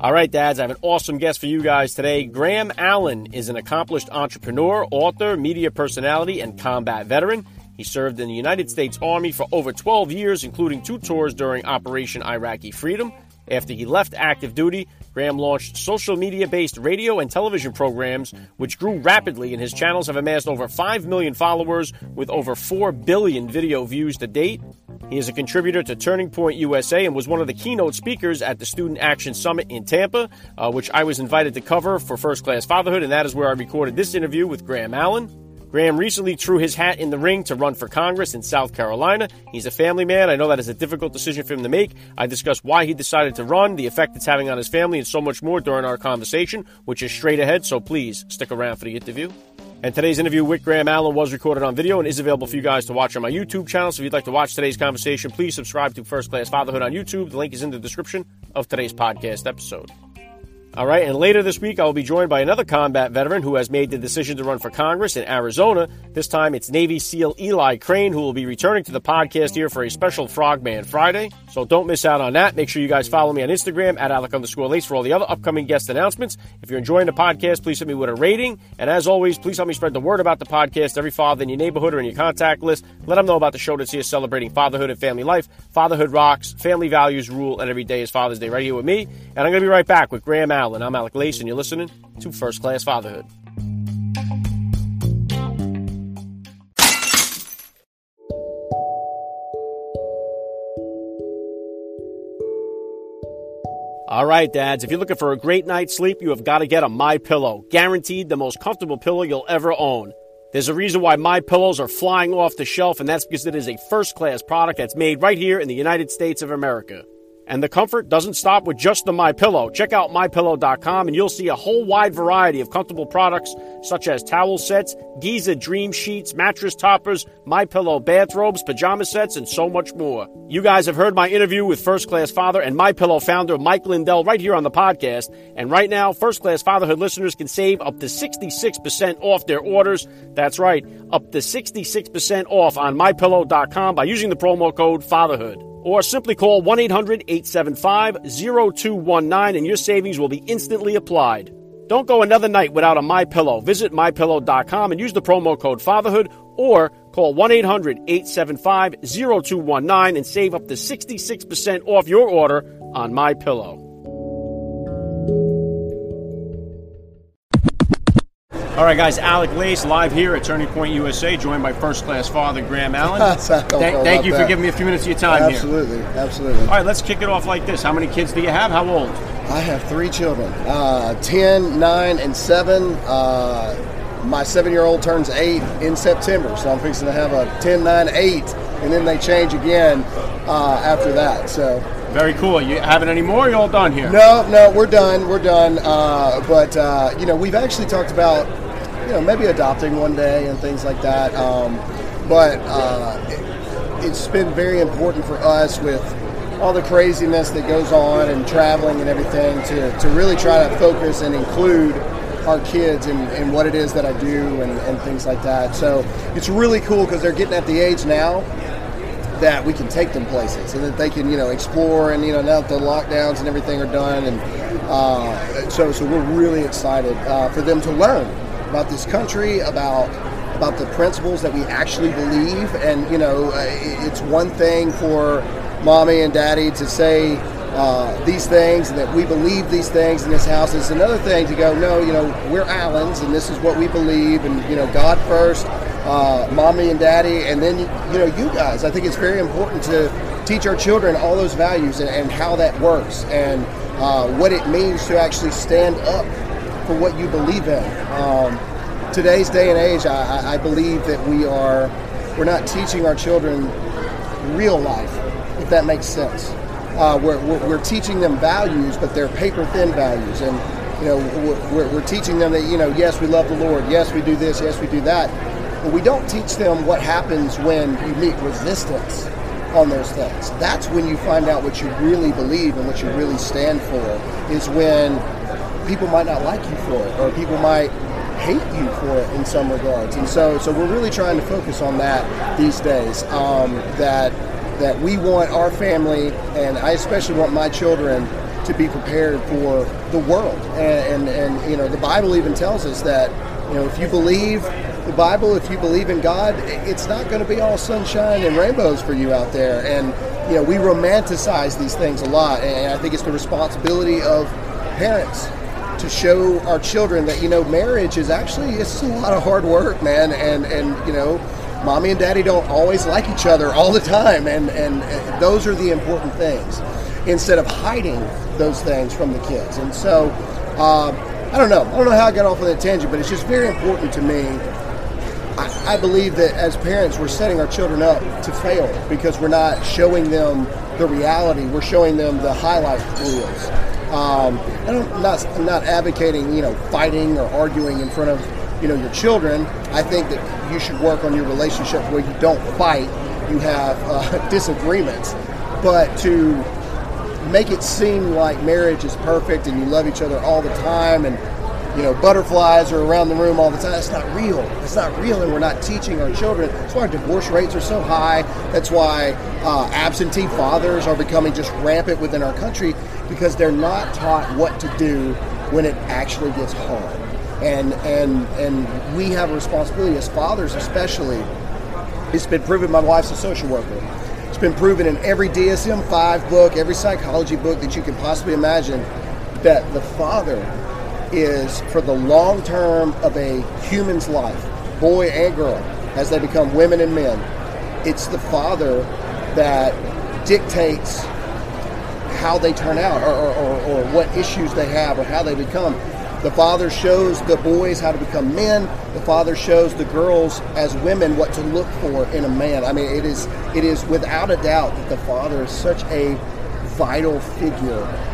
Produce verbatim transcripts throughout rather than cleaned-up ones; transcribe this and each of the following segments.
All right, dads, I have an awesome guest for you guys today. Graham Allen is an accomplished entrepreneur, author, media personality, and combat veteran. He served in the United States Army for over twelve years, including two tours during Operation Iraqi Freedom. After he left active duty, Graham launched social media-based radio and television programs, which grew rapidly, and his channels have amassed over five million followers with over four billion video views to date. He is a contributor to Turning Point U S A and was one of the keynote speakers at the Student Action Summit in Tampa, uh, which I was invited to cover for First Class Fatherhood, and that is where I recorded this interview with Graham Allen. Graham recently threw his hat in the ring to run for Congress in South Carolina. He's a family man. I know that is a difficult decision for him to make. I discussed why he decided to run, the effect it's having on his family, and so much more during our conversation, which is straight ahead, so please stick around for the interview. And today's interview with Graham Allen was recorded on video and is available for you guys to watch on my YouTube channel. So if you'd like to watch today's conversation, please subscribe to First Class Fatherhood on YouTube. The link is in the description of today's podcast episode. All right, and later this week, I will be joined by another combat veteran who has made the decision to run for Congress in Arizona. This time, it's Navy SEAL Eli Crane, who will be returning to the podcast here for a special Frogman Friday. So don't miss out on that. Make sure you guys follow me on Instagram at Alec underscore Lace for all the other upcoming guest announcements. If you're enjoying the podcast, please hit me with a rating. And as always, please help me spread the word about the podcast to every father in your neighborhood or in your contact list. Let them know about the show that's here celebrating fatherhood and family life. Fatherhood rocks, family values rule, and every day is Father's Day right here with me. And I'm going to be right back with Graham Allen. And I'm Alec Lace, and you're listening to First Class Fatherhood. All right, dads, if you're looking for a great night's sleep, you have got to get a My Pillow, guaranteed the most comfortable pillow you'll ever own. There's a reason why My Pillows are flying off the shelf, and that's because it is a first-class product that's made right here in the United States of America. And the comfort doesn't stop with just the My Pillow. Check out my pillow dot com and you'll see a whole wide variety of comfortable products such as towel sets, Giza Dream Sheets, mattress toppers, My Pillow bathrobes, pajama sets, and so much more. You guys have heard my interview with First Class Father and My Pillow founder Mike Lindell right here on the podcast. And right now, First Class Fatherhood listeners can save up to sixty-six percent off their orders. That's right, up to sixty-six percent off on my pillow dot com by using the promo code FATHERHOOD. Or simply call one eight hundred eight seven five oh two one nine and your savings will be instantly applied. Don't go another night without a My Pillow. Visit my pillow dot com and use the promo code FATHERHOOD or call one eight hundred eight seven five oh two one nine and save up to sixty-six percent off your order on My Pillow. All right, guys, Alec Lace live here at Turning Point U S A, joined by First Class Father Graham Allen. Th- thank you that. for giving me a few minutes of your time absolutely, here. Absolutely, absolutely. All right, let's kick it off like this. How many kids do you have? How old? I have three children, uh, ten, nine, and seven. Uh, my seven-year-old turns eight in September, so I'm fixing to have a ten, nine, eight, and then they change again uh, after that. So. Very cool. You haven't any more? You all done here? No, no, we're done. We're done. Uh, but, uh, you know, we've actually talked about, you know, maybe adopting one day and things like that. Um, but uh, it, it's been very important for us with all the craziness that goes on and traveling and everything to, to really try to focus and include our kids and, and what it is that I do and, and things like that. So it's really cool because they're getting at the age now that we can take them places and that they can, you know, explore and, you know, now that the lockdowns and everything are done. And uh, so so we're really excited uh, for them to learn about this country, about about the principles that we actually believe. And, you know, it's one thing for mommy and daddy to say uh, these things and that we believe these things in this house. It's another thing to go, no, you know, we're Allens and this is what we believe and, you know, God first. Uh, mommy and daddy, and then, you know, you guys. I think it's very important to teach our children all those values and, and how that works and uh, what it means to actually stand up for what you believe in. Um, today's day and age, I, I believe that we are, we're not teaching our children real life, if that makes sense. Uh, we're, we're, we're teaching them values, but they're paper-thin values. And You know, we're, we're teaching them that, you know, yes, we love the Lord. Yes, we do this. Yes, we do that. But we don't teach them what happens when you meet resistance on those things. That's when you find out what you really believe and what you really stand for, is when people might not like you for it, or people might hate you for it in some regards. And so so we're really trying to focus on that these days, um, that that we want our family, and I especially want my children, to be prepared for the world. And, and, and you know, the Bible even tells us that, you know, if you believe the Bible, if you believe in God, it's not going to be all sunshine and rainbows for you out there. And, you know, we romanticize these things a lot. And I think it's the responsibility of parents to show our children that, you know, marriage is actually, it's a lot of hard work, man. And, and you know, mommy and daddy don't always like each other all the time. And, and, and those are the important things, instead of hiding those things from the kids. And so, um, I don't know. I don't know how I got off of that tangent, but it's just very important to me. I, I believe that as parents, we're setting our children up to fail because we're not showing them the reality. We're showing them the highlight reels. Um, I don't, I'm not, I'm not advocating, you know, fighting or arguing in front of, you know, your children. I think that you should work on your relationship where you don't fight. You have uh, disagreements, but to make it seem like marriage is perfect and you love each other all the time, and you know, butterflies are around the room all the time. It's not real. It's not real, and we're not teaching our children. That's why our divorce rates are so high. That's why uh, absentee fathers are becoming just rampant within our country, because they're not taught what to do when it actually gets hard. And and and we have a responsibility as fathers, especially. It's been proven. My wife's a social worker. It's been proven in every D S M five book, every psychology book that you can possibly imagine, that the father is, for the long term of a human's life, boy and girl, as they become women and men, it's the father that dictates how they turn out, or, or, or, or what issues they have, or how they become. The father shows the boys how to become men. The father shows the girls as women what to look for in a man. I mean, it is it is without a doubt that the father is such a vital figure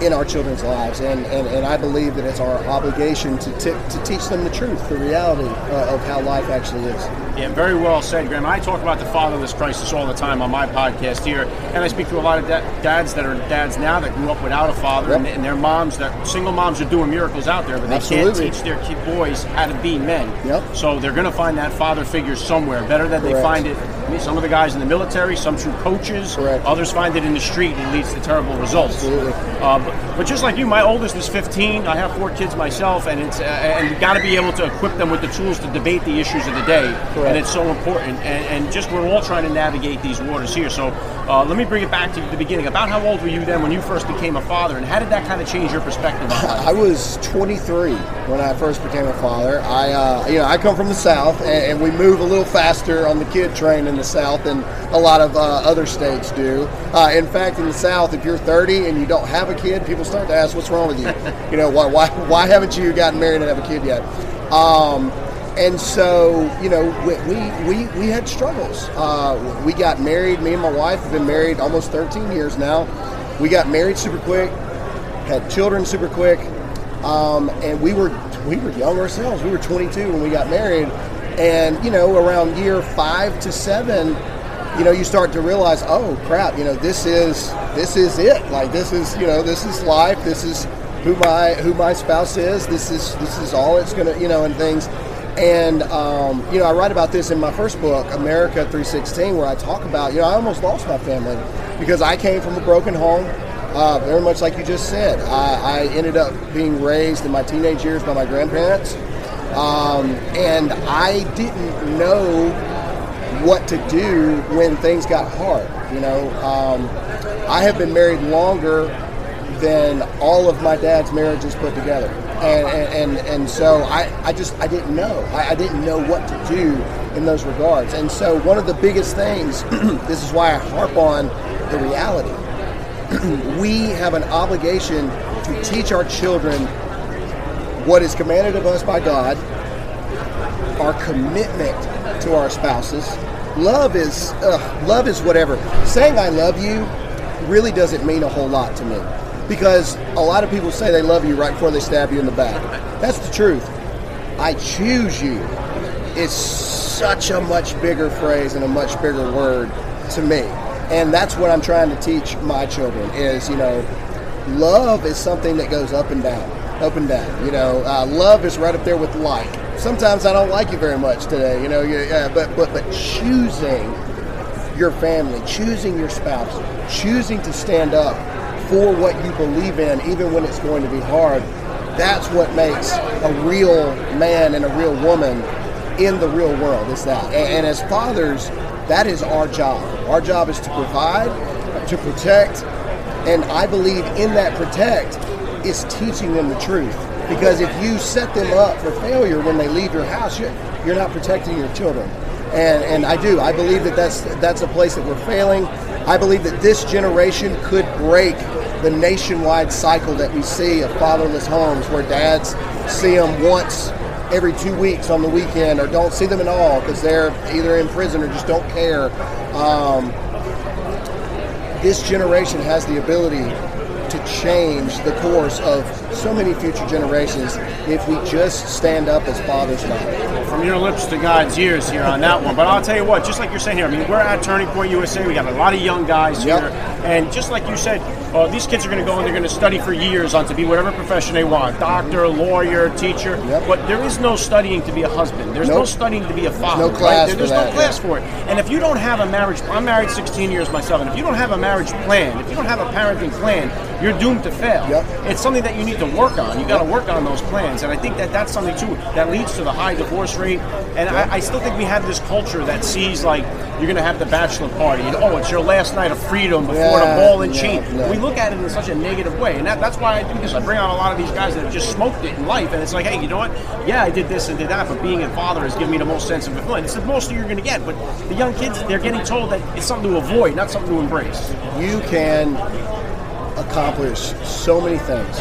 in our children's lives. And, and, and I believe that it's our obligation to, t- to teach them the truth, the reality uh, of how life actually is. Yeah, very well said, Graham. I talk about the fatherless crisis all the time on my podcast here, and I speak to a lot of da- dads that are dads now that grew up without a father, yep. and, and their moms, that single moms are doing miracles out there, but they Absolutely. Can't teach their kid boys how to be men. Yep. So they're going to find that father figure somewhere. Better that Correct. They find it. I mean, some of the guys in the military, some through coaches, Correct. Others find it in the street, and it leads to terrible results. Absolutely. Uh, but, but just like you, my oldest is fifteen. I have four kids myself, and it's uh, and you got to be able to equip them with the tools to debate the issues of the day. Correct. And it's so important, and, and just we're all trying to navigate these waters here. So uh, let me bring it back to the beginning. About how old were you then when you first became a father, and how did that kind of change your perspective on life? I was twenty-three when I first became a father. I, uh, you know, I come from the South, and, and we move a little faster on the kid train in the South than a lot of uh, other states do. Uh, in fact, in the South, if you're thirty and you don't have a kid, people start to ask, "What's wrong with you? You know, why, why, why haven't you gotten married and have a kid yet?" Um, And so, you know, we we, we had struggles. Uh, we got married. Me and my wife have been married almost thirteen years now. We got married super quick, had children super quick, um, and we were we were young ourselves. We were twenty-two when we got married, and you know, around year five to seven, you know, you start to realize, oh crap, you know, this is this is it. Like this is you know this is life. This is who my who my spouse is. This is this is all it's gonna you know and things. And, um, you know, I write about this in my first book, America three sixteen, where I talk about, you know, I almost lost my family because I came from a broken home, uh, very much like you just said. I, I ended up being raised in my teenage years by my grandparents, um, and I didn't know what to do when things got hard, you know. Um, I have been married longer than all of my dad's marriages put together. And, and and so I, I just I didn't know I, I didn't know what to do in those regards. And so one of the biggest things, this is why I harp on the reality. We have an obligation to teach our children what is commanded of us by God, our commitment to our spouses. Love is uh, love is whatever. Saying I love you really doesn't mean a whole lot to me. Because a lot of people say they love you right before they stab you in the back. That's the truth. I choose you is such a much bigger phrase and a much bigger word to me. And that's what I'm trying to teach my children is, you know, love is something that goes up and down, up and down. You know, uh, love is right up there with like. Sometimes I don't like you very much today, you know, you, uh, but, but, but choosing your family, choosing your spouse, choosing to stand up for what you believe in, even when it's going to be hard, that's what makes a real man and a real woman in the real world, is that. And, and as fathers, that is our job. Our job is to provide, to protect, and I believe in that protect is teaching them the truth. Because if you set them up for failure when they leave your house, you're, you're not protecting your children. And and I do. I believe that that's, that's a place that we're failing. I believe that this generation could break the nationwide cycle that we see of fatherless homes where dads see them once every two weeks on the weekend or don't see them at all because they're either in prison or just don't care. Um, this generation has the ability to change the course of so many future generations if we just stand up as fathers now. From your lips to God's ears here on that one. But I'll tell you what, just like you're saying here, I mean, we're at Turning Point U S A. We got a lot of young guys yep. here. And just like you said, uh, these kids are going to go and they're going to study for years on to be whatever profession they want, doctor, lawyer, teacher. Yep. But there is no studying to be a husband. There's nope. no studying to be a father. There's no class, right? there, there's no that, class yeah. for it. And if you don't have a marriage, I'm married sixteen years myself, and if you don't have a marriage plan, if you don't have a parenting plan, you're doomed to fail. Yep. It's something that you need to work on. You got to work on those plans. And I think that that's something, too, that leads to the high divorce rate. And yep. I, I still think we have this culture that sees, like, you're going to have the bachelor party. And, oh, it's your last night of freedom before yeah, the ball and yeah, chain. Yeah. We look at it in such a negative way. And that, that's why I do this. I bring on a lot of these guys that have just smoked it in life. And it's like, hey, you know what? Yeah, I did this and did that, but being a father has given me the most sense of fulfillment. It's the most you're going to get. But the young kids, they're getting told that it's something to avoid, not something to embrace. You can accomplish so many things.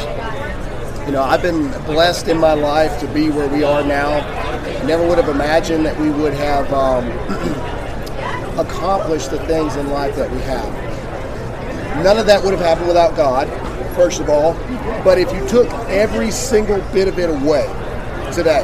You know, I've been blessed in my life to be where we are now. I never would have imagined that we would have um, accomplished the things in life that we have. None of that would have happened without God, first of all. But if you took every single bit of it away today,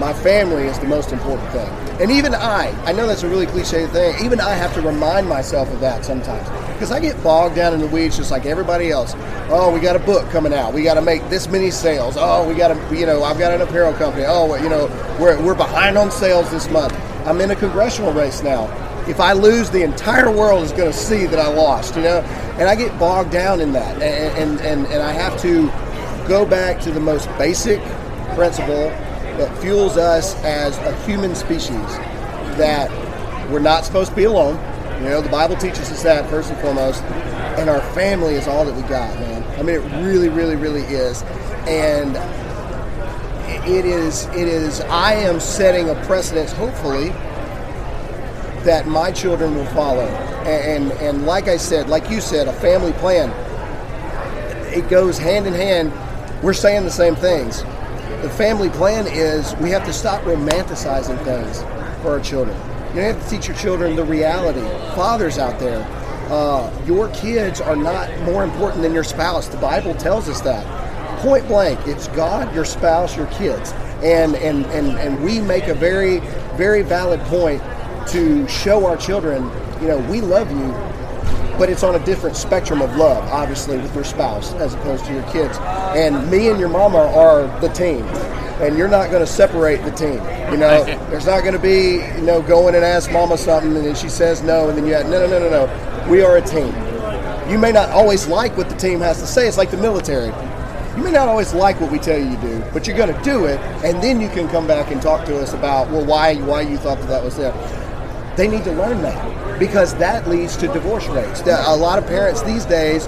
my family is the most important thing. And even I, I know that's a really cliche thing, even I have to remind myself of that sometimes. Because I get bogged down in the weeds just like everybody else. Oh, we got a book coming out. We got to make this many sales. Oh, we got to, you know, I've got an apparel company. Oh, you know, we're we're behind on sales this month. I'm in a congressional race now. If I lose, the entire world is going to see that I lost, you know. And I get bogged down in that. And, and, and, and I have to go back to the most basic principle that fuels us as a human species, that we're not supposed to be alone. You know, the Bible teaches us that first and foremost, and our family is all that we got, man. I mean, it really, really, really is. And it is, it is, I am setting a precedence, hopefully, that my children will follow. And, and, and like I said, like you said, a family plan, it goes hand in hand. We're saying the same things. The family plan is we have to stop romanticizing things for our children. You have to teach your children the reality. Fathers out there, uh, your kids are not more important than your spouse. The Bible tells us that. Point blank, it's God, your spouse, your kids. And, and, and, and we make a very, very valid point to show our children, you know, we love you, but it's on a different spectrum of love, obviously, with your spouse as opposed to your kids. And me and your mama are the team, and you're not going to separate the team. You know, there's not going to be, you know, going and ask mama something, and then she says no, and then you have, no, no, no, no, no. We are a team. You may not always like what the team has to say. It's like the military. You may not always like what we tell you to do, but you're going to do it, and then you can come back and talk to us about, well, why, why you thought that that was there. They need to learn that, because that leads to divorce rates. A lot of parents these days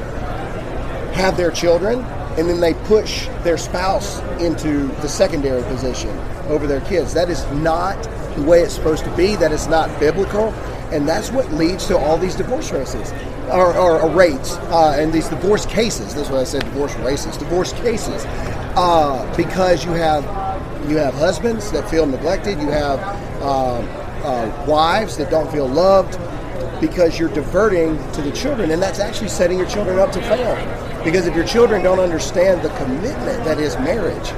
have their children, and then they push their spouse into the secondary position over their kids. That is not the way it's supposed to be. That is not biblical, and that's what leads to all these divorce races, or, or, or rates, uh, and these divorce cases. That's what I said, divorce races, divorce cases, uh, because you have you have husbands that feel neglected. You have. Um, Uh, wives that don't feel loved, because you're diverting to the children, and that's actually setting your children up to fail. Because if your children don't understand the commitment that is marriage,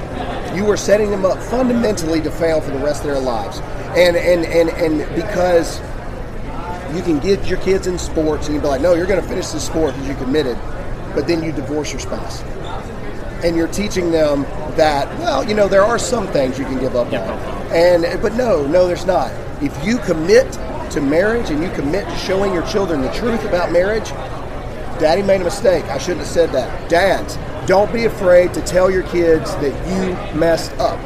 you are setting them up fundamentally to fail for the rest of their lives. And and and, and because you can get your kids in sports and you'd be like, no, you're going to finish this sport because you committed, but then you divorce your spouse. And you're teaching them that, well, you know, there are some things you can give up on. And, but no, no, there's not. If you commit to marriage and you commit to showing your children the truth about marriage, daddy made a mistake. I shouldn't have said that. Dads, don't be afraid to tell your kids that you messed up.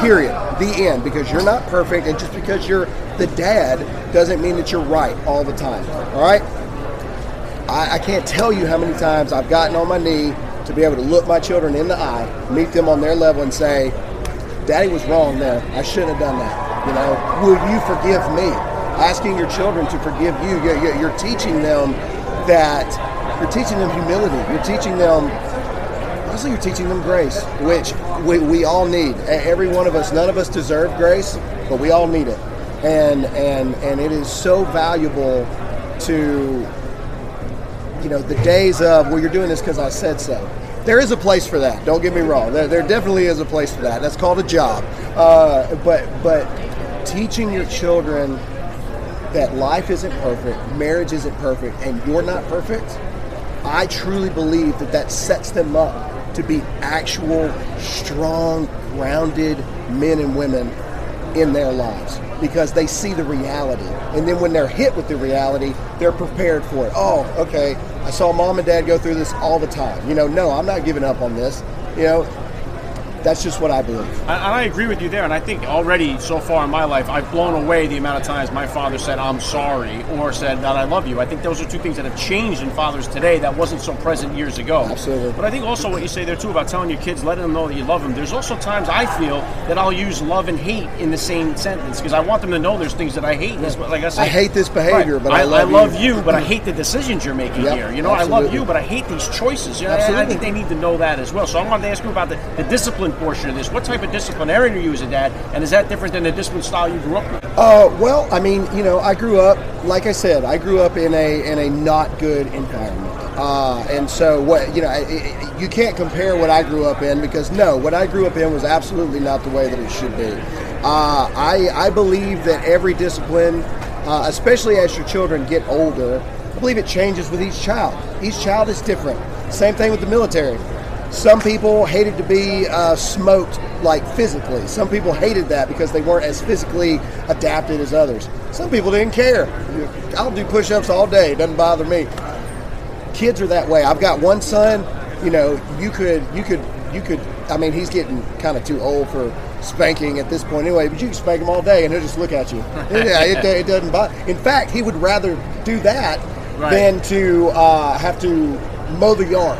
Period. The end. Because you're not perfect, and just because you're the dad doesn't mean that you're right all the time. All right? I, I can't tell you how many times I've gotten on my knee to be able to look my children in the eye, meet them on their level and say, daddy was wrong there. I shouldn't have done that. You know, will you forgive me? Asking your children to forgive you. You're, you're teaching them that, you're teaching them humility. You're teaching them, honestly, you're teaching them grace, which we, we all need. Every one of us, none of us deserve grace, but we all need it. And, and, and it is so valuable to, you know, the days of, well, you're doing this because I said so. There is a place for that. Don't get me wrong. There, there definitely is a place for that. That's called a job. Uh, but, but teaching your children that life isn't perfect, marriage isn't perfect, and you're not perfect, I truly believe that that sets them up to be actual, strong, grounded men and women in their lives, because they see the reality. And then when they're hit with the reality, they're prepared for it. Oh, okay, I saw mom and dad go through this all the time. You know, no, I'm not giving up on this. You know, that's just what I believe. And I, I agree with you there. And I think already so far in my life, I've blown away the amount of times my father said, I'm sorry, or said that I love you. I think those are two things that have changed in fathers today that wasn't so present years ago. Absolutely. But I think also what you say there too about telling your kids, letting them know that you love them. There's also times I feel that I'll use love and hate in the same sentence because I want them to know there's things that I hate. This, like I said, I hate this behavior, right. but I, I love you. I love you, you but I hate the decisions you're making yep, here. You know, absolutely. I love you, but I hate these choices. You know, absolutely. I, I think they need to know that as well. So I wanted to ask you about the, the discipline portion of this. What type of disciplinarian are you as a dad, and is that different than the discipline style you grew up with? Uh, well, I mean, you know, I grew up, like I said, I grew up in a in a not good environment, uh, and so what you know, it, it, you can't compare what I grew up in because no, what I grew up in was absolutely not the way that it should be. Uh, I I believe that every discipline, uh, especially as your children get older, I believe it changes with each child. Each child is different. Same thing with the military. Some people hated to be uh, smoked, like physically. Some people hated that because they weren't as physically adapted as others. Some people didn't care. I'll do push-ups all day. It doesn't bother me. Kids are that way. I've got one son. You know, you could, you could, you could. I mean, he's getting kind of too old for spanking at this point anyway. But you can spank him all day, and he'll just look at you. Yeah, it, it doesn't bother. In fact, he would rather do that right. than to uh, have to mow the yard.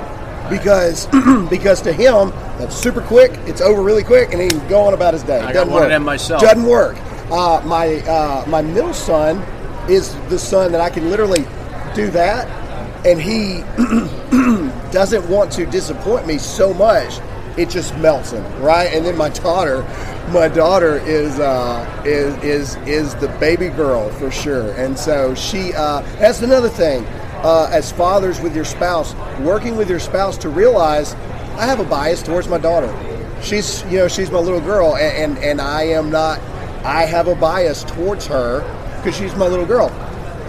Because because to him, that's super quick, it's over really quick, and he can go on about his day. I got one of them myself. Doesn't work. Uh, my, uh, my middle son is the son that I can literally do that, and he doesn't want to disappoint me so much, it just melts him, right? And then my daughter, my daughter is uh, is, is is the baby girl for sure. And so she, uh, that's another thing. Uh, as fathers with your spouse, working with your spouse to realize I have a bias towards my daughter. She's, you know, she's my little girl, and, and, and I am not, I have a bias towards her because she's my little girl.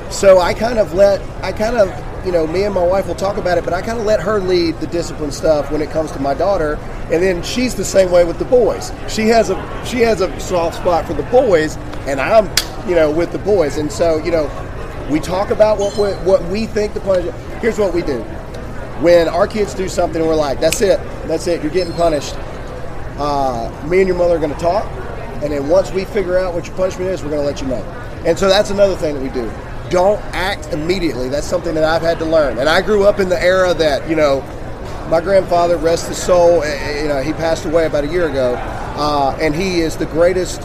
So I kind of let, I kind of, you know, me and my wife will talk about it, but I kind of let her lead the discipline stuff when it comes to my daughter. And then she's the same way with the boys. She has a, she has a soft spot for the boys, and I'm, you know, with the boys. And so, you know, we talk about what we, what we think the punishment. Here's what we do. When our kids do something and we're like, that's it, that's it, you're getting punished. Uh, me and your mother are going to talk. And then once we figure out what your punishment is, we're going to let you know. And so that's another thing that we do. Don't act immediately. That's something that I've had to learn. And I grew up in the era that, you know, my grandfather, rest his soul, you know, he passed away about a year ago. Uh, and he is the greatest,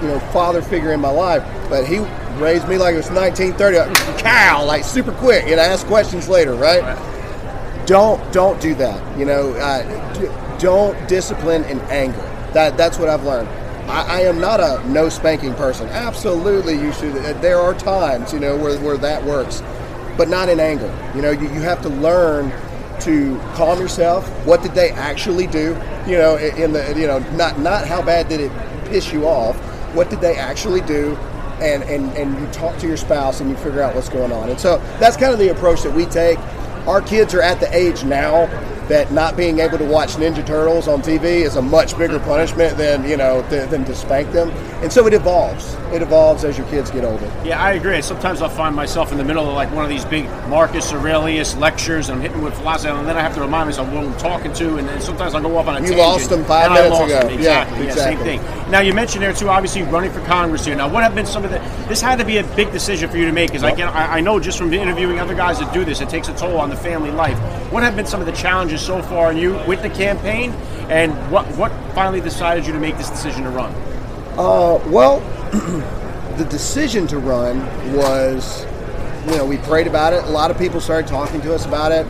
you know, father figure in my life. But he raised me like it was nineteen thirty, like, cow, like super quick, and I ask questions later, right? right? Don't don't do that, you know. Uh, d- don't discipline in anger. That that's what I've learned. I, I am not a no spanking person. Absolutely, you should. There are times, you know, where, where that works, but not in anger. You know, you, you have to learn to calm yourself. What did they actually do? You know, in the, you know, not not how bad did it piss you off? What did they actually do? And, and, and you talk to your spouse and you figure out what's going on. And so that's kind of the approach that we take. Our kids are at the age now that not being able to watch Ninja Turtles on T V is a much bigger punishment than, you know, th- than to spank them. And so it evolves. It evolves as your kids get older. Yeah, I agree. Sometimes I'll find myself in the middle of like one of these big Marcus Aurelius lectures, and I'm hitting with philosophy, and then I have to remind myself who I'm talking to, and then sometimes I'll go off on a you tangent. You lost them five minutes ago. Them. Exactly. Yeah, exactly. Yeah, same thing. Now, you mentioned there, too, obviously running for Congress here. Now, what have been some of the – this had to be a big decision for you to make, because yep. I, I know just from interviewing other guys that do this, it takes a toll on the family life. What have been some of the challenges so far in you with the campaign, and what, what finally decided you to make this decision to run? Uh, well, the decision to run was, you know, we prayed about it. A lot of people started talking to us about it.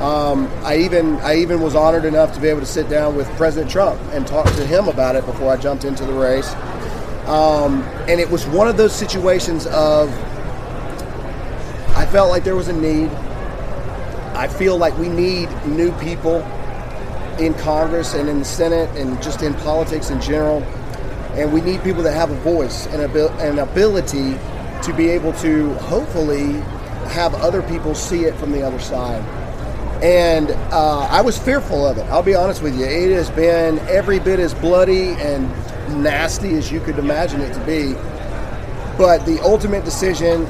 Um, I even I even was honored enough to be able to sit down with President Trump and talk to him about it before I jumped into the race. Um, and it was one of those situations of, I felt like there was a need. I feel like we need new people in Congress and in the Senate and just in politics in general. And we need people that have a voice and abil- an ability to be able to hopefully have other people see it from the other side. And uh, I was fearful of it. I'll be honest with you. It has been every bit as bloody and nasty as you could imagine it to be. But the ultimate decision,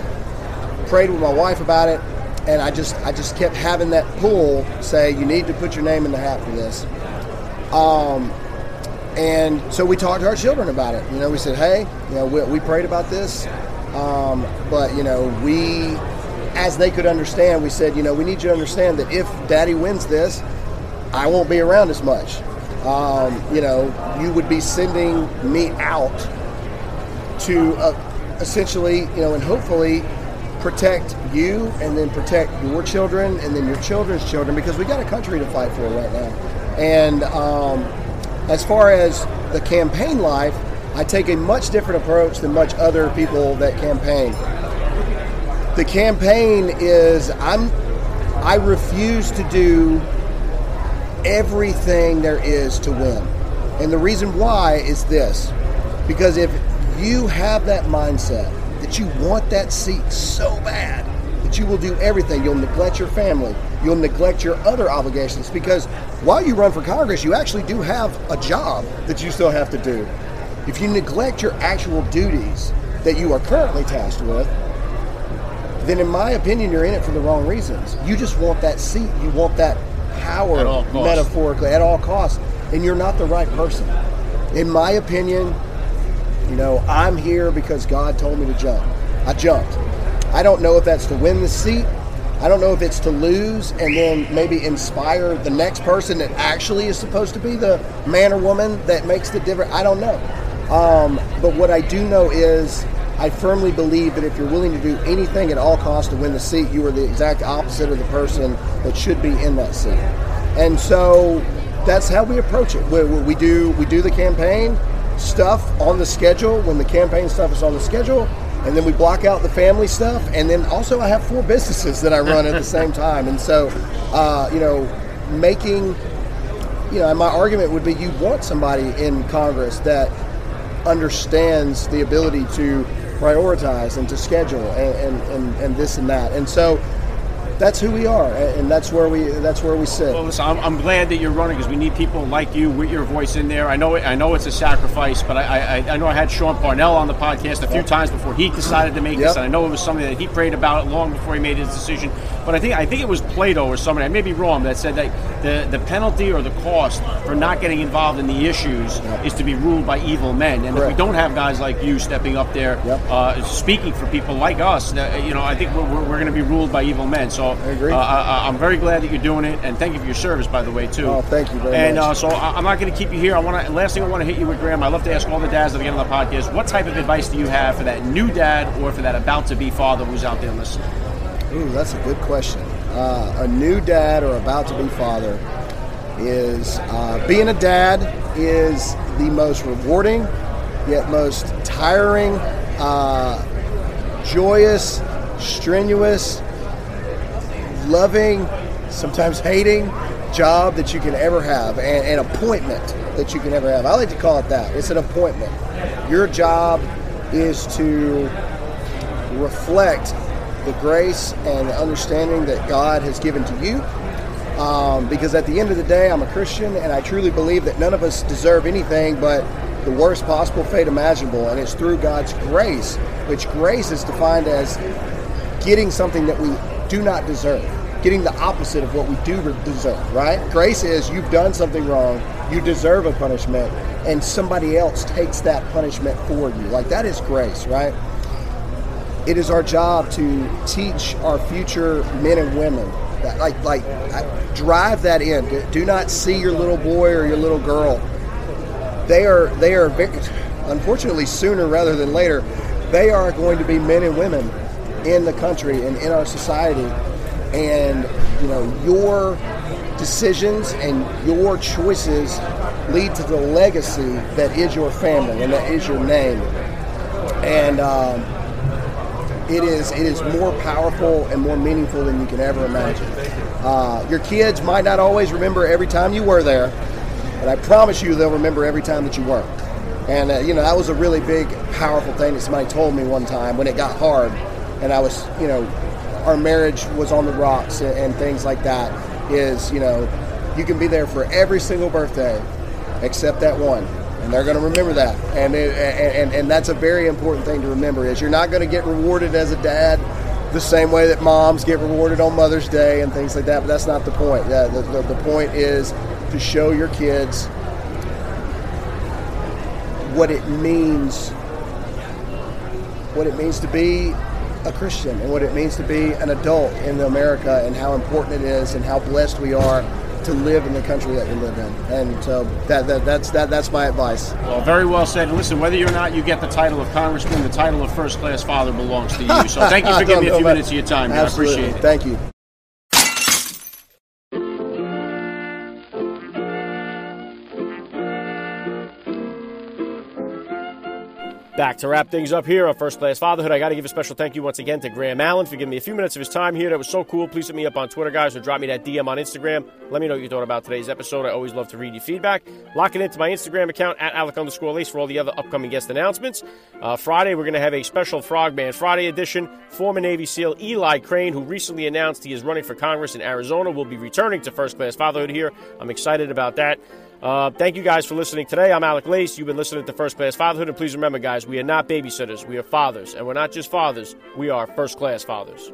prayed with my wife about it, and I just I just kept having that pull say, you need to put your name in the hat for this. Um, and so we talked to our children about it. You know, we said, hey, you know, we, we prayed about this, um, but you know, we. As they could understand, we said, you know, we need you to understand that if Daddy wins this, I won't be around as much. Um, you know, you would be sending me out to uh, essentially, you know, and hopefully protect you and then protect your children and then your children's children, because we got a country to fight for right now. And um, as far as the campaign life, I take a much different approach than much other people that campaign. The campaign is I'm I refuse to do everything there is to win. And the reason why is this, because if you have that mindset that you want that seat so bad that you will do everything, you'll neglect your family, you'll neglect your other obligations, because while you run for Congress, you actually do have a job that you still have to do. If you neglect your actual duties that you are currently tasked with, then in my opinion, you're in it for the wrong reasons. You just want that seat. You want that power, at metaphorically, at all costs. And you're not the right person. In my opinion, you know, I'm here because God told me to jump. I jumped. I don't know if that's to win the seat. I don't know if it's to lose and then maybe inspire the next person that actually is supposed to be the man or woman that makes the difference. I don't know. Um, but what I do know is, I firmly believe that if you're willing to do anything at all costs to win the seat, you are the exact opposite of the person that should be in that seat. And so that's how we approach it. We, we do we do the campaign stuff on the schedule when the campaign stuff is on the schedule, and then we block out the family stuff. And then also I have four businesses that I run at the same time. And so, uh, you know, making, you know, my argument would be you want somebody in Congress that understands the ability to prioritize and to schedule and, and, and, and this and that. And so that's who we are, and that's where we that's where we sit. Well, listen, I'm, I'm glad that you're running, because we need people like you with your voice in there. I know I know it's a sacrifice, but I I, I know I had Sean Parnell on the podcast a few yep. times before he decided to make yep. this, and I know it was something that he prayed about long before he made his decision. But I think I think it was Plato or somebody, I may be wrong, that said that the, the penalty or the cost for not getting involved in the issues yep. is to be ruled by evil men. And Correct. If we don't have guys like you stepping up there, yep. uh, speaking for people like us, that, you know, I think we're, we're, we're going to be ruled by evil men. So I agree. Uh, I, I'm very glad that you're doing it, and thank you for your service, by the way, too. Oh, thank you very and, much. And uh, so I, I'm not going to keep you here. I want to. Last thing I want to hit you with, Graham, I love to ask all the dads that get on the podcast, what type of advice do you have for that new dad or for that about-to-be father who's out there listening? Ooh, that's a good question. Uh, a new dad or about-to-be father is, uh, being a dad is the most rewarding yet most tiring, uh, joyous, strenuous, loving, sometimes hating job that you can ever have, and an appointment that you can ever have. I like to call it that. It's an appointment. Your job is to reflect the grace and the understanding that God has given to you. Um, because at the end of the day, I'm a Christian, and I truly believe that none of us deserve anything but the worst possible fate imaginable, and it's through God's grace, which grace is defined as getting something that we do not deserve, getting the opposite of what we do deserve, right? Grace is you've done something wrong, you deserve a punishment, and somebody else takes that punishment for you. Like, that is grace, right? It is our job to teach our future men and women that, like, like I, drive that in. Do, do not see your little boy or your little girl. They are, they are, unfortunately, sooner rather than later, they are going to be men and women in the country and in our society. And, you know, your decisions and your choices lead to the legacy that is your family and that is your name. And um, it is it is more powerful and more meaningful than you can ever imagine. Uh, your kids might not always remember every time you were there, but I promise you they'll remember every time that you were. And, uh, you know, that was a really big, powerful thing that somebody told me one time when it got hard. And I was, you know, our marriage was on the rocks and, and things like that, is, you know, you can be there for every single birthday except that one, and they're going to remember that. And it, and, and and that's a very important thing to remember, is you're not going to get rewarded as a dad the same way that moms get rewarded on Mother's Day and things like that, but that's not the point. Yeah, the, the, the point is to show your kids what it means, what it means to be a Christian and what it means to be an adult in America, and how important it is and how blessed we are to live in the country that we live in. And so that, that that's that that's my advice. Well, very well said. And listen, whether or not you get the title of congressman, the title of first class father belongs to you. So thank you for giving me a few minutes of your time. I appreciate it. Thank you. Back to wrap things up here on First Class Fatherhood. I got to give a special thank you once again to Graham Allen for giving me a few minutes of his time here. That was so cool. Please hit me up on Twitter, guys, or drop me that D M on Instagram. Let me know what you thought about today's episode. I always love to read your feedback. Lock it into my Instagram account, at Alec underscore Lace, for all the other upcoming guest announcements. Uh, Friday, we're going to have a special Frogman Friday edition. Former Navy SEAL Eli Crane, who recently announced he is running for Congress in Arizona, will be returning to First Class Fatherhood here. I'm excited about that. Uh, thank you guys for listening today. I'm Alec Lace. You've been listening to First Class Fatherhood. And please remember, guys, we are not babysitters. We are fathers. And we're not just fathers. We are first-class fathers.